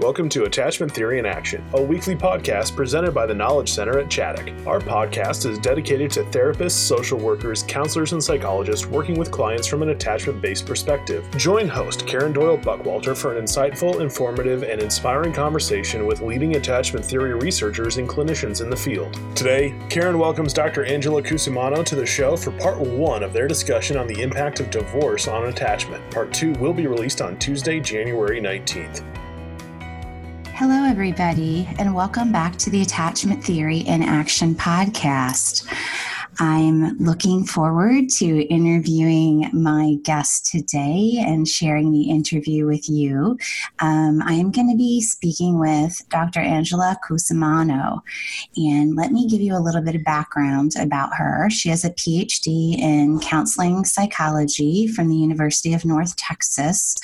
Welcome to Attachment Theory in Action, a weekly podcast presented by the Knowledge Center at Chaddock. Our podcast is dedicated to therapists, social workers, counselors, and psychologists working with clients from an attachment-based perspective. Join host Karen Doyle-Buckwalter for an insightful, informative, and inspiring conversation with leading attachment theory researchers and clinicians in the field. Today, Karen welcomes Dr. Angela Cusimano to the show for part one of their discussion on the impact of divorce on attachment. Part two will be released on Tuesday, January 19th. Hello, everybody, and welcome back to the Attachment Theory in Action podcast. I'm looking forward to interviewing my guest today and sharing the interview with you. I am going to be speaking with Dr. Angela Cusimano, and let me give you a little bit of background about her. She has a PhD in counseling psychology from the University of North Texas,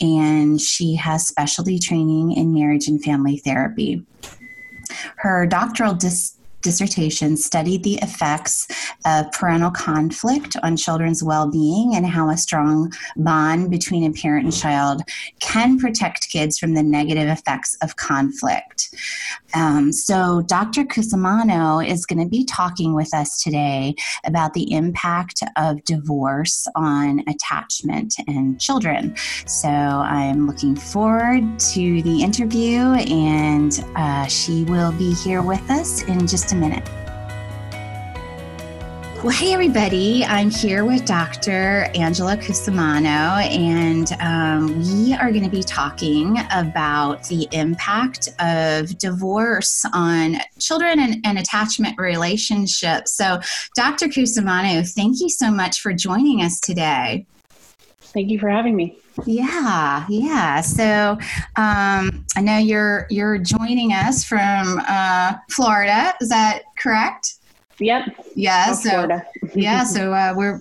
and she has specialty training in marriage and family therapy. Her doctoral dissertation studied the effects of parental conflict on children's well-being and how a strong bond between a parent and child can protect kids from the negative effects of conflict. So Dr. Cusimano is going to be talking with us today about the impact of divorce on attachment and children. So I'm looking forward to the interview, and she will be here with us in just a minute. Well, hey everybody, I'm here with Dr. Angela Cusimano, and we are going to be talking about the impact of divorce on children and attachment relationships. So Dr. Cusimano, thank you so much for joining us today. Thank you for having me. Yeah. So I know you're joining us from Florida. Is that correct? Yep. Yeah. South Florida. Yeah. So we're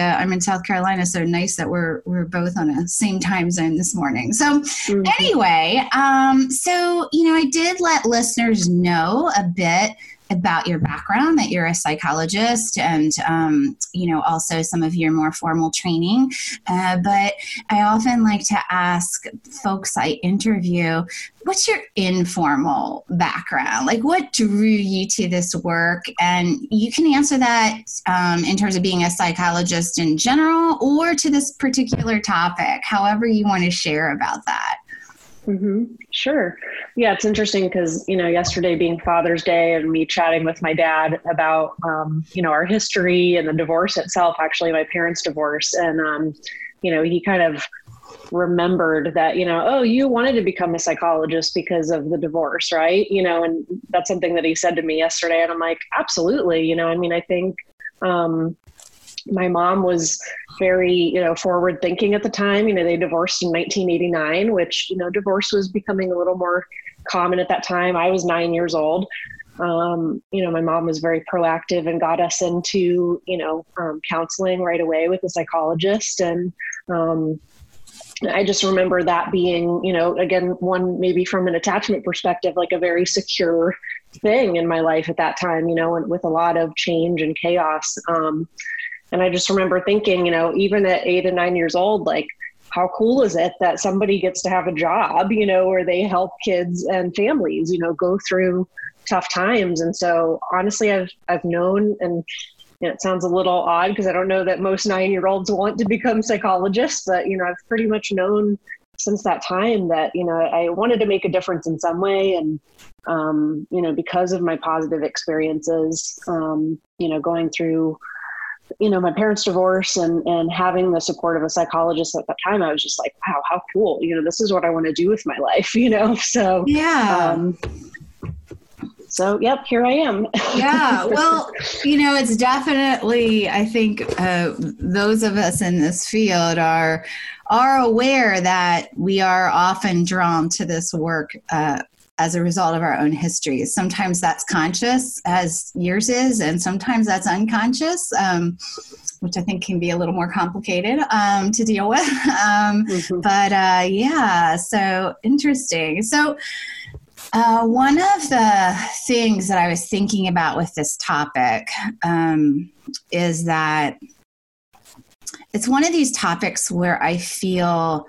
I'm in South Carolina. So nice that we're both on the same time zone this morning. So Anyway, so I did let listeners know a bit about your background, that you're a psychologist and, also some of your more formal training. But I often like to ask folks I interview, what's your informal background? Like, what drew you to this work? And you can answer that in terms of being a psychologist in general or to this particular topic, however you want to share about that. Mm-hmm. Sure. Yeah, it's interesting because, yesterday being Father's Day and me chatting with my dad about, our history and the divorce itself, actually my parents' divorce. And, he kind of remembered that, you wanted to become a psychologist because of the divorce, right? And that's something that he said to me yesterday. And I'm like, absolutely. I think, my mom was very, forward thinking at the time. They divorced in 1989, which, divorce was becoming a little more common at that time. I was 9 years old. My mom was very proactive and got us into, counseling right away with a psychologist. And, I just remember that being, again, one maybe from an attachment perspective, like a very secure thing in my life at that time, and with a lot of change and chaos. And I just remember thinking, even at 8 and 9 years old, like, how cool is it that somebody gets to have a job, where they help kids and families, go through tough times. And so honestly, I've known, and it sounds a little odd because I don't know that most 9-year-olds want to become psychologists, but, I've pretty much known since that time that, I wanted to make a difference in some way. And, because of my positive experiences, going through my parents' divorce and having the support of a psychologist at that time, I was just like, wow, how cool. This is what I want to do with my life, So, yeah. Yep, here I am. Yeah. Well, it's definitely, I think, those of us in this field are aware that we are often drawn to this work, as a result of our own histories. Sometimes that's conscious, as yours is, and sometimes that's unconscious, which I think can be a little more complicated to deal with. So interesting. So one of the things that I was thinking about with this topic is that it's one of these topics where I feel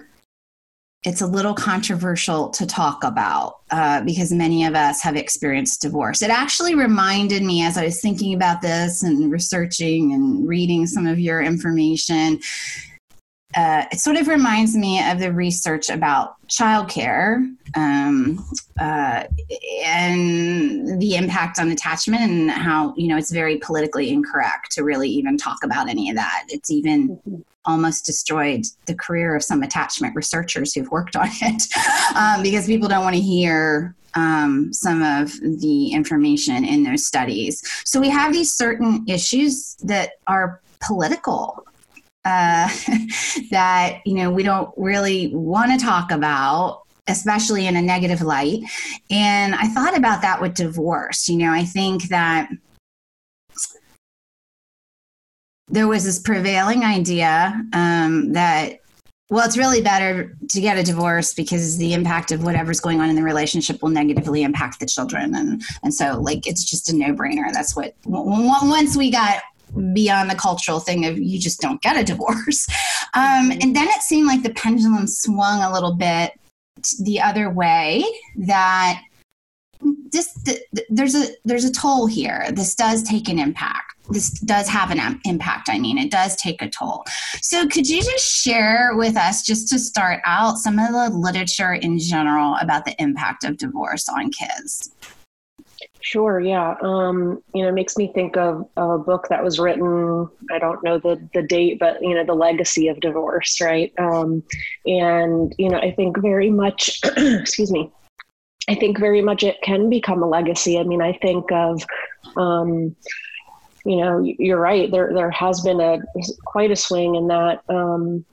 it's a little controversial to talk about because many of us have experienced divorce. It actually reminded me, as I was thinking about this and researching and reading some of your information, it sort of reminds me of the research about childcare and the impact on attachment, and how, you know, it's very politically incorrect to really even talk about any of that. It's even almost destroyed the career of some attachment researchers who've worked on it because people don't want to hear some of the information in those studies. So we have these certain issues that are political, that, you know, we don't really want to talk about, especially in a negative light. And I thought about that with divorce. You know, I think that there was this prevailing idea that, well, it's really better to get a divorce because the impact of whatever's going on in the relationship will negatively impact the children. And so, like, it's just a no-brainer. That's what, once we got beyond the cultural thing of you just don't get a divorce. And then it seemed like the pendulum swung a little bit the other way, that there's a toll here. This does take an impact. This does have an impact. I mean, it does take a toll. So could you just share with us, just to start out, some of the literature in general about the impact of divorce on kids? Sure. Yeah. You know, it makes me think of a book that was written, I don't know the date, but, you know, The Legacy of Divorce. Right. And, you know, I think very much, excuse me, I think very much it can become a legacy. I mean, I think of, you know, you're right. There has been quite a swing in that,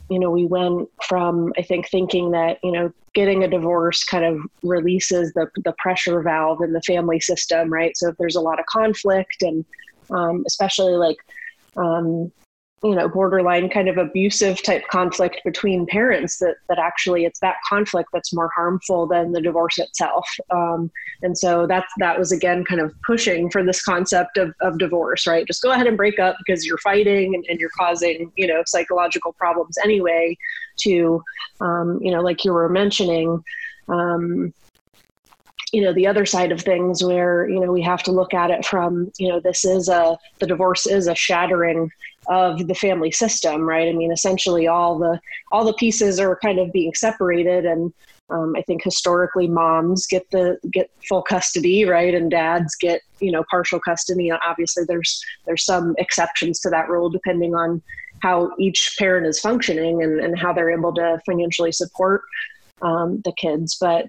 you know, we went from, I think, thinking that, you know, getting a divorce kind of releases the pressure valve in the family system, right? So if there's a lot of conflict and especially like, you know, borderline kind of abusive type conflict between parents, that actually it's that conflict that's more harmful than the divorce itself. And so that was again kind of pushing for this concept of divorce, right? Just go ahead and break up because you're fighting and you're causing, you know, psychological problems anyway, to, you know, like you were mentioning, you know, the other side of things where, you know, we have to look at it from, you know, the divorce is a shattering of the family system, right? I mean, essentially all the pieces are kind of being separated, and I think historically moms get full custody, right? And dads get, you know, partial custody. Obviously there's some exceptions to that rule depending on how each parent is functioning and how they're able to financially support the kids. But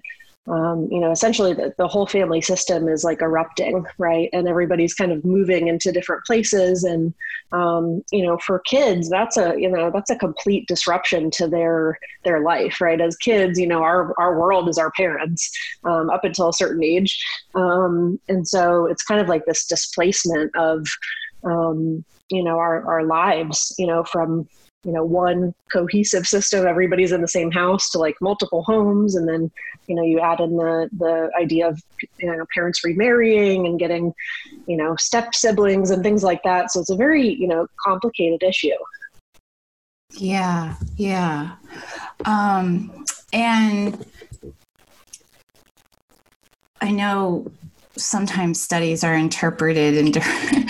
you know, essentially the whole family system is like erupting, right? And everybody's kind of moving into different places. And, you know, for kids, that's a complete disruption to their life, right? As kids, you know, our world is our parents, up until a certain age. And so it's kind of like this displacement of, you know, our lives, you know, from, you know, one cohesive system, everybody's in the same house, to like multiple homes. And then, you know, you add in the idea of, you know, parents remarrying and getting, you know, step siblings and things like that. So it's a very, you know, complicated issue. Yeah. Yeah. And I know sometimes studies are interpreted in different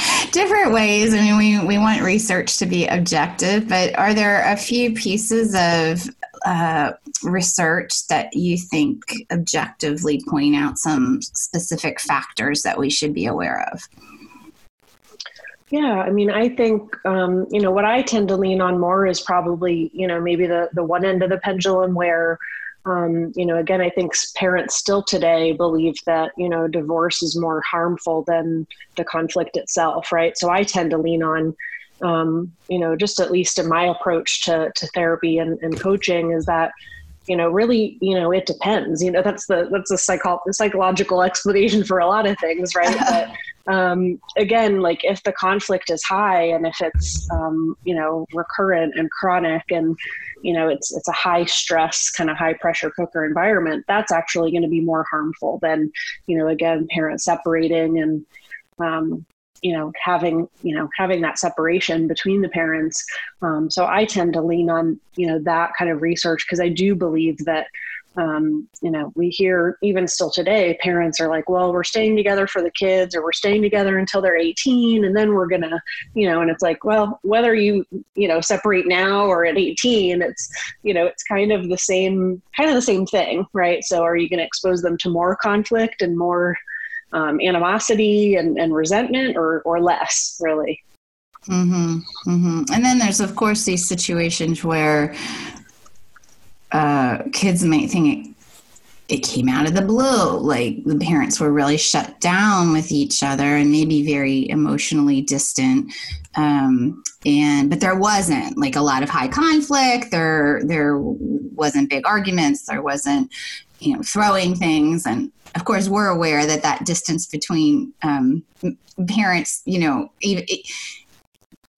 ways. I mean, we want research to be objective, but are there a few pieces of research that you think objectively point out some specific factors that we should be aware of? Yeah, I mean, I think, you know, what I tend to lean on more is probably, you know, maybe the one end of the pendulum where, you know, again, I think parents still today believe that, you know, divorce is more harmful than the conflict itself, right? So I tend to lean on, you know, just at least in my approach to therapy and coaching, is that, you know, really, you know, it depends. You know, that's the psychological explanation for a lot of things, right? But again, like if the conflict is high and if it's, you know, recurrent and chronic and, you know, it's a high stress kind of high pressure cooker environment, that's actually going to be more harmful than, you know, again, parents separating and, having that separation between the parents. So I tend to lean on, that kind of research, because I do believe that, we hear even still today, parents are like, well, we're staying together for the kids, or we're staying together until they're 18. And then we're gonna, and it's like, well, whether you, separate now or at 18, it's kind of the same thing. Right. So are you going to expose them to more conflict and more animosity and resentment, or less, really? Mm-hmm. Mm-hmm. And then there's, of course, these situations where kids might think it came out of the blue, like the parents were really shut down with each other and maybe very emotionally distant. But there wasn't like a lot of high conflict. There wasn't big arguments. There wasn't, throwing things. And of course, we're aware that distance between parents,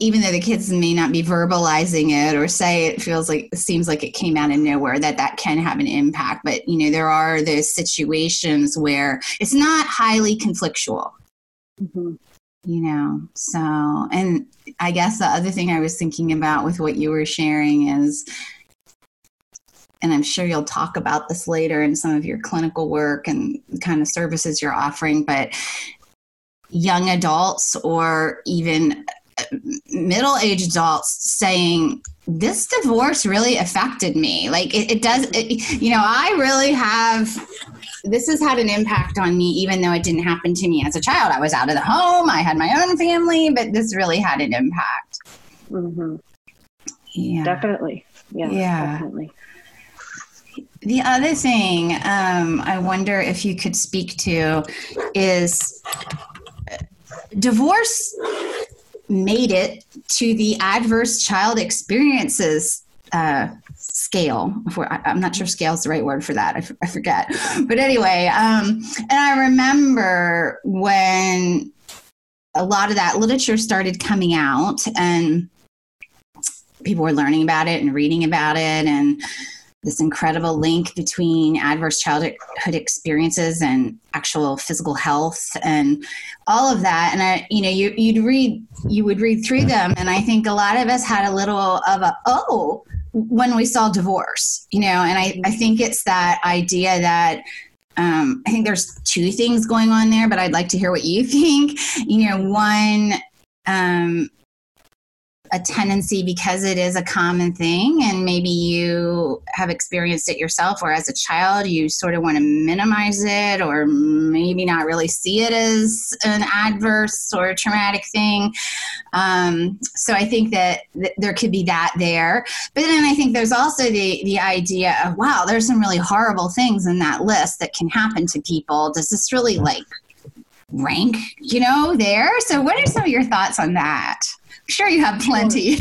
even though the kids may not be verbalizing it or say it, seems like it came out of nowhere, that can have an impact. But, there are those situations where it's not highly conflictual, mm-hmm. So, and I guess the other thing I was thinking about with what you were sharing is, and I'm sure you'll talk about this later in some of your clinical work and kind of services you're offering, but young adults or even middle-aged adults saying, this divorce really affected me. Like it does, I really this has had an impact on me, even though it didn't happen to me as a child. I was out of the home. I had my own family, but this really had an impact. Mm-hmm. Yeah. Definitely. Yeah. Definitely. The other thing I wonder if you could speak to is divorce made it to the adverse child experiences scale. I'm not sure scale is the right word for that. I forget. But anyway, and I remember when a lot of that literature started coming out and people were learning about it and reading about it, and this incredible link between adverse childhood experiences and actual physical health and all of that. And you would read through them. And I think a lot of us had a little of when we saw divorce, and I think it's that idea that, I think there's two things going on there, but I'd like to hear what you think. One, a tendency, because it is a common thing and maybe you have experienced it yourself, or as a child you sort of want to minimize it or maybe not really see it as an adverse or traumatic thing. So I think that there could be that there. But then I think there's also the idea of, wow, there's some really horrible things in that list that can happen to people. Does this really rank, there? So what are some of your thoughts on that? Sure, you have plenty.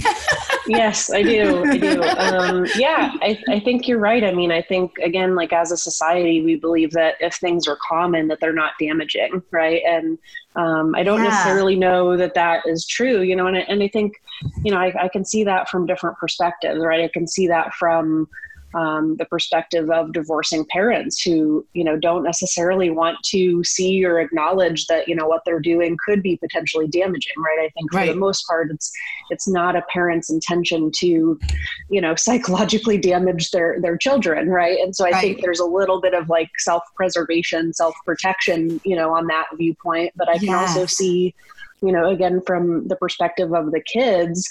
Yes, I do. I think you're right. I mean, I think, again, as a society, we believe that if things are common, that they're not damaging, right? And I don't necessarily know that is true, and I think, I can see that from different perspectives, right? I can see that from the perspective of divorcing parents who, don't necessarily want to see or acknowledge that, what they're doing could be potentially damaging, right? I think for the most part, it's not a parent's intention to, psychologically damage their children, right? And so I think there's a little bit of self-preservation, self-protection, on that viewpoint. But I can also see, again, from the perspective of the kids,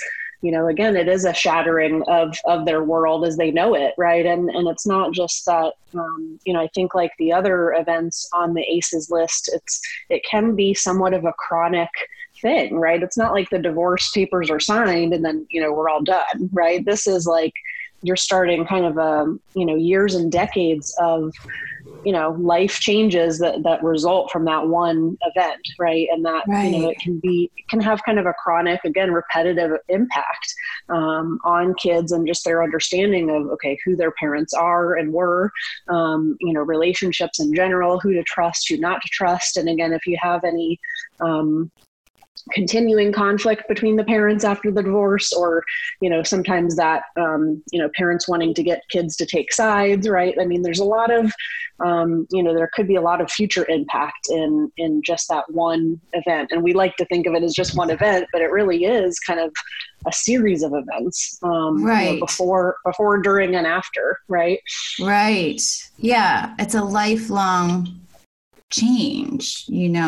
again, it is a shattering of their world as they know it, right? And it's not just that, I think the other events on the ACEs list, it can be somewhat of a chronic thing, right? It's not like the divorce papers are signed and then, we're all done, right? This is you're starting kind of a, years and decades of, life changes that result from that one event, right? And that, it can have kind of a chronic, again, repetitive impact on kids and just their understanding of, okay, who their parents are and were, relationships in general, who to trust, who not to trust. And again, if you have any, continuing conflict between the parents after the divorce, or, sometimes that, parents wanting to get kids to take sides, right? I mean, there's a lot of there could be a lot of future impact in just that one event. And we like to think of it as just one event, but it really is kind of a series of events, right. Before, during, and after. Right. Right. Yeah. It's a lifelong change, Yeah.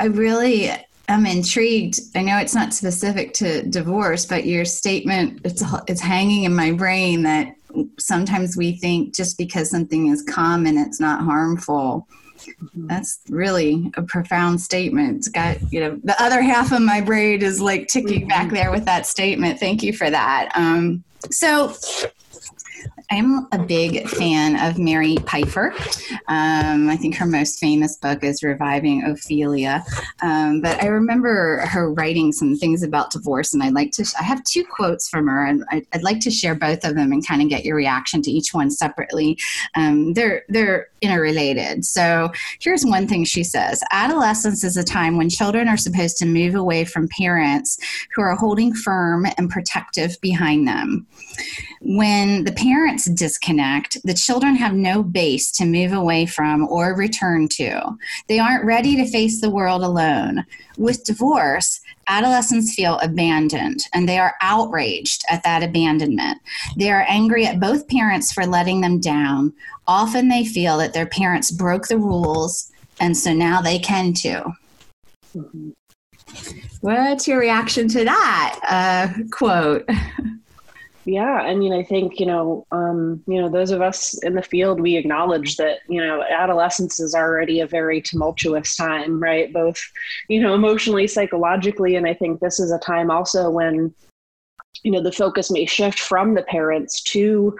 I really am intrigued. I know it's not specific to divorce, but your statement, it's hanging in my brain that sometimes we think just because something is common, it's not harmful. Mm-hmm. That's really a profound statement. It's got, the other half of my brain is like ticking mm-hmm. back there with that statement. Thank you for that. So I'm a big fan of Mary Pipher. I think her most famous book is Reviving Ophelia. But I remember her writing some things about divorce, and I have two quotes from her, and I'd like to share both of them and kind of get your reaction to each one separately. They're interrelated. So here's one thing she says. Adolescence is a time when children are supposed to move away from parents who are holding firm and protective behind them. When the parents disconnect, the children have no base to move away from or return to. They aren't ready to face the world alone. With divorce, adolescents feel abandoned, and they are outraged at that abandonment. They are angry at both parents for letting them down. Often they feel that their parents broke the rules, and so now they can too. Mm-hmm. What's your reaction to that quote? Yeah. I think, those of us in the field, we acknowledge that, adolescence is already a very tumultuous time, right? Both, emotionally, psychologically. And I think this is a time also when, the focus may shift from the parents to,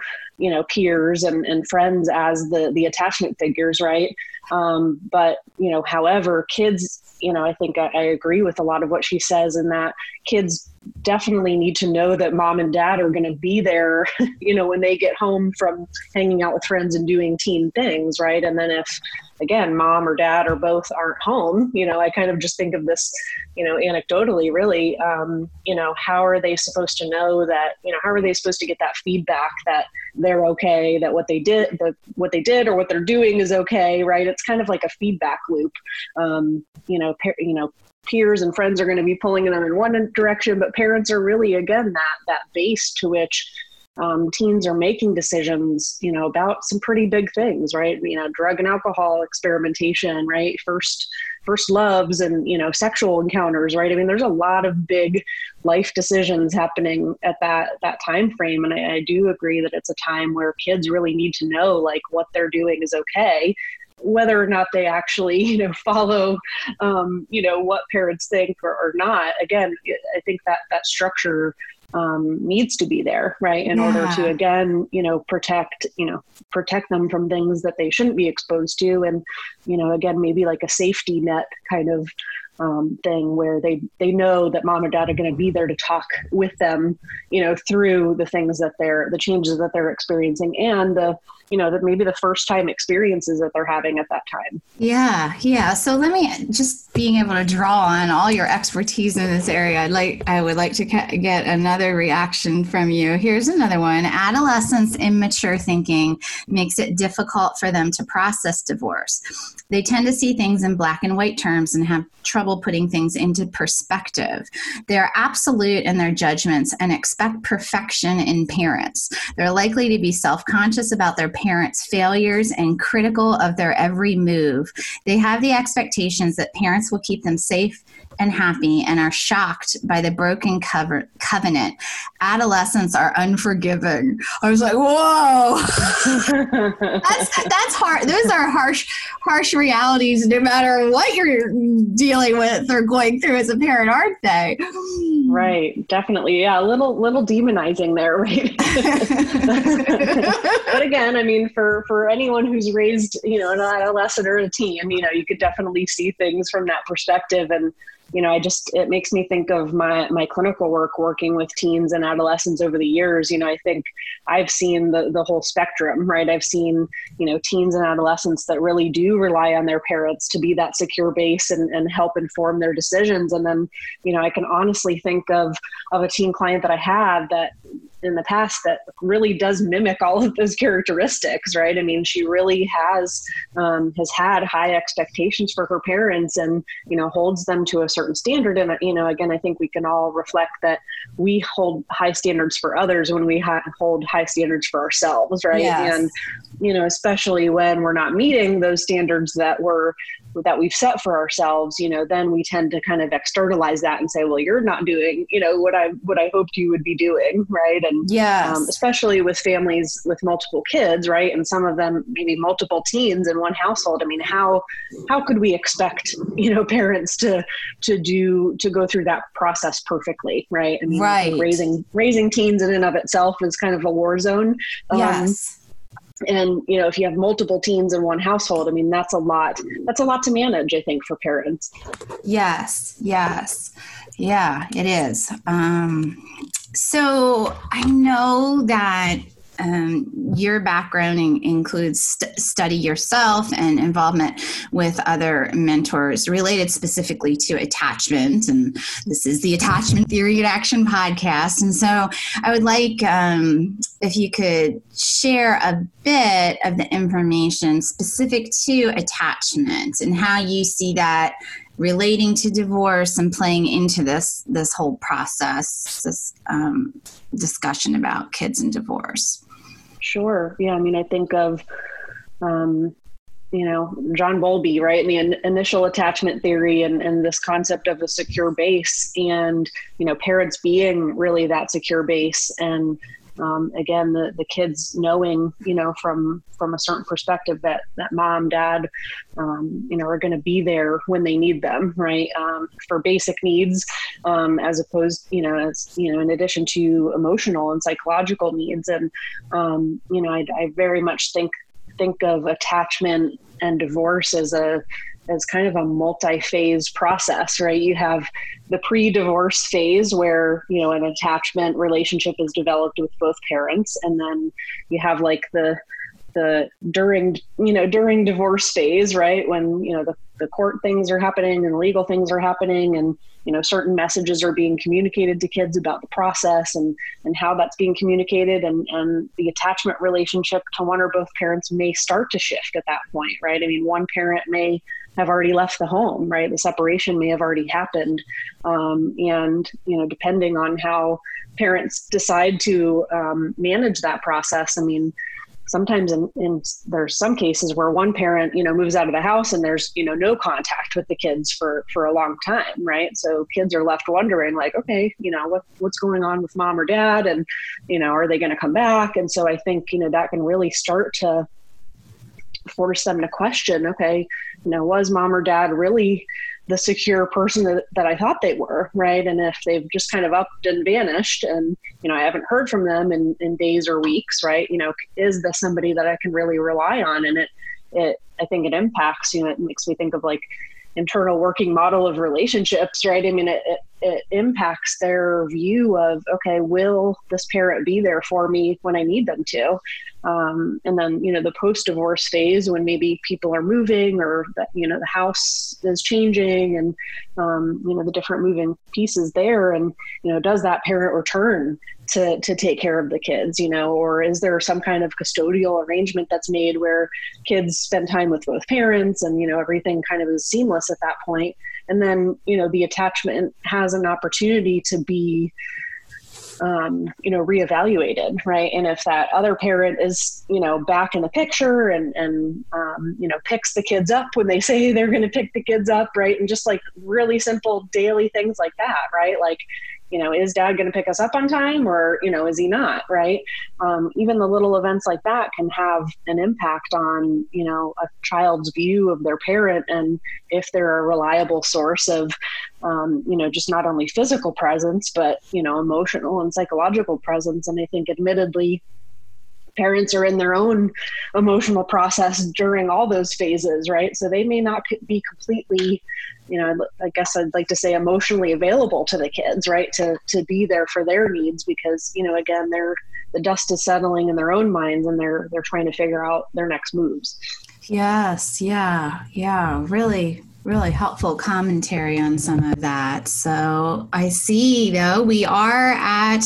peers and friends as the attachment figures, right? However, kids, I think I agree with a lot of what she says in that kids definitely need to know that mom and dad are going to be there, when they get home from hanging out with friends and doing teen things, right? And then if, again, mom or dad or both aren't home, I kind of just think of this, anecdotally, really, how are they supposed to know that, how are they supposed to get that feedback that they're okay, that what they did or what they're doing is okay, right? It's kind of like a feedback loop, peers and friends are going to be pulling them in one direction, but parents are really, again, that base to which teens are making decisions, about some pretty big things, right? Drug and alcohol experimentation, right? First loves and, sexual encounters, right? There's a lot of big life decisions happening at that time frame. And I do agree that it's a time where kids really need to know, what they're doing is okay, whether or not they actually, follow, what parents think or not. Again, I think that structure needs to be there, right? In order to, again, protect them from things that they shouldn't be exposed to. And, again, maybe like a safety net kind of thing where they know that mom or dad are going to be there to talk with them, through the things that the changes that they're experiencing and that maybe the first time experiences that they're having at that time. Yeah. Yeah. So let me just being able to draw on all your expertise in this area. I would like to get another reaction from you. Here's another one. Adolescents' immature thinking makes it difficult for them to process divorce. They tend to see things in black and white terms and have trouble putting things into perspective. They're absolute in their judgments and expect perfection in parents. They're likely to be self-conscious about their parents' failures and critical of their every move. They have the expectations that parents will keep them safe and happy and are shocked by the broken covenant. Adolescents are unforgiving. I was like, whoa, that's hard. Those are harsh realities no matter what you're dealing with or going through as a parent, aren't they? Right. Definitely. Yeah. A little demonizing there, right? But again, for anyone who's raised, an adolescent or a teen, you could definitely see things from that perspective. And, it makes me think of my clinical work working with teens and adolescents over the years. I think I've seen the whole spectrum, right? I've seen, teens and adolescents that really do rely on their parents to be that secure base and help inform their decisions. And then, I can honestly think of a teen client that I had that in the past that really does mimic all of those characteristics, right? I mean, she really has had high expectations for her parents and, you know, holds them to a certain standard. And, you know, again, I think we can all reflect that we hold high standards for others when we hold high standards for ourselves, right? Yes. And, you know, especially when we're not meeting those standards that we've set for ourselves, you know, then we tend to kind of externalize that and say, well, you're not doing, you know, what I hoped you would be doing, right? And yes. Especially with families with multiple kids, right? And some of them maybe multiple teens in one household. I mean, how could we expect, you know, parents to go through that process perfectly, right? I mean, right. Like raising teens in and of itself is kind of a war zone. Yes. And, you know, if you have multiple teens in one household, I mean, that's a lot to manage, I think, for parents. Yes. Yeah, it is. So I know that your background includes study yourself and involvement with other mentors related specifically to attachment. And this is the Attachment Theory in Action podcast. And so I would like if you could share a bit of the information specific to attachment and how you see that relating to divorce and playing into this whole process, this discussion about kids and divorce. Sure. Yeah. I mean, I think of, you know, John Bowlby, right? And the initial attachment theory and this concept of a secure base and, you know, parents being really that secure base. And again, the kids knowing, you know, from a certain perspective that mom, dad, you know, are going to be there when they need them, right? For basic needs, as opposed, you know, in addition to emotional and psychological needs. And, you know, I very much think of attachment and divorce as kind of a multi-phase process, right? You have the pre-divorce phase where, you know, an attachment relationship is developed with both parents. And then you have like the during divorce phase, right? When, you know, the court things are happening and legal things are happening and, you know, certain messages are being communicated to kids about the process and how that's being communicated and the attachment relationship to one or both parents may start to shift at that point, right? I mean, one parent may have already left the home, right? The separation may have already happened. And, you know, depending on how parents decide to manage that process, I mean, sometimes in there's some cases where one parent, you know, moves out of the house and there's, you know, no contact with the kids for a long time, right? So kids are left wondering like, okay, you know, what's going on with mom or dad? And, you know, are they going to come back? And so I think, you know, that can really start to force them to question, okay, you know, was mom or dad really the secure person that I thought they were, right? And if they've just kind of upped and vanished and, you know, I haven't heard from them in days or weeks, right? You know, is this somebody that I can really rely on? And I think it impacts, you know, it makes me think of like internal working model of relationships, right? I mean, it impacts their view of, okay, will this parent be there for me when I need them to? And then, you know, the post-divorce phase when maybe people are moving or that, you know, the house is changing and, you know, the different moving pieces there. And, you know, does that parent return to take care of the kids, you know, or is there some kind of custodial arrangement that's made where kids spend time with both parents and, you know, everything kind of is seamless at that point. And then, you know, the attachment has an opportunity to be, you know, reevaluated, right? And if that other parent is, you know, back in the picture and you know, picks the kids up when they say they're going to pick the kids up, right? And just like really simple daily things like that, right? Like, you know, is dad going to pick us up on time or, you know, is he not, right? Even the little events like that can have an impact on, you know, a child's view of their parent and if they're a reliable source of, you know, just not only physical presence, but, you know, emotional and psychological presence. And I think admittedly, parents are in their own emotional process during all those phases, right? So they may not be completely, you know, I guess I'd like to say emotionally available to the kids, right? To be there for their needs because, you know, again, the dust is settling in their own minds and they're trying to figure out their next moves. Yes. Yeah. Yeah. Really, really helpful commentary on some of that. So I see, though, we are at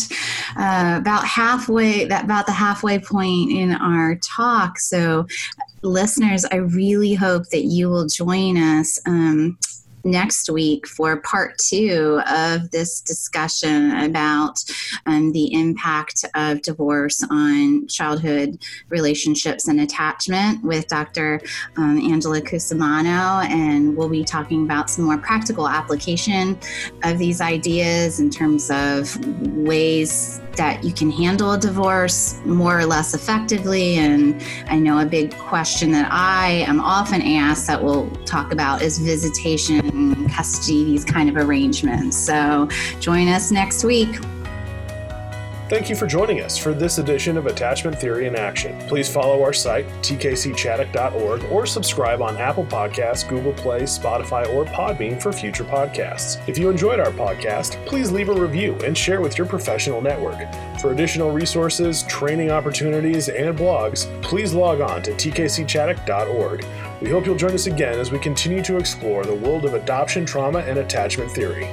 about the halfway point in our talk. So listeners, I really hope that you will join us next week for part 2 of this discussion about the impact of divorce on childhood relationships and attachment with Dr. Angela Cusimano. And we'll be talking about some more practical application of these ideas in terms of ways that you can handle a divorce more or less effectively. And I know a big question that I am often asked that we'll talk about is visitation, custody, these kind of arrangements. So join us next week. Thank you for joining us for this edition of Attachment Theory in Action. Please follow our site, tkcchattuck.org, or subscribe on Apple Podcasts, Google Play, Spotify, or Podbean for future podcasts. If you enjoyed our podcast, please leave a review and share with your professional network. For additional resources, training opportunities, and blogs, please log on to tkcchattuck.org. We hope you'll join us again as we continue to explore the world of adoption, trauma, and attachment theory.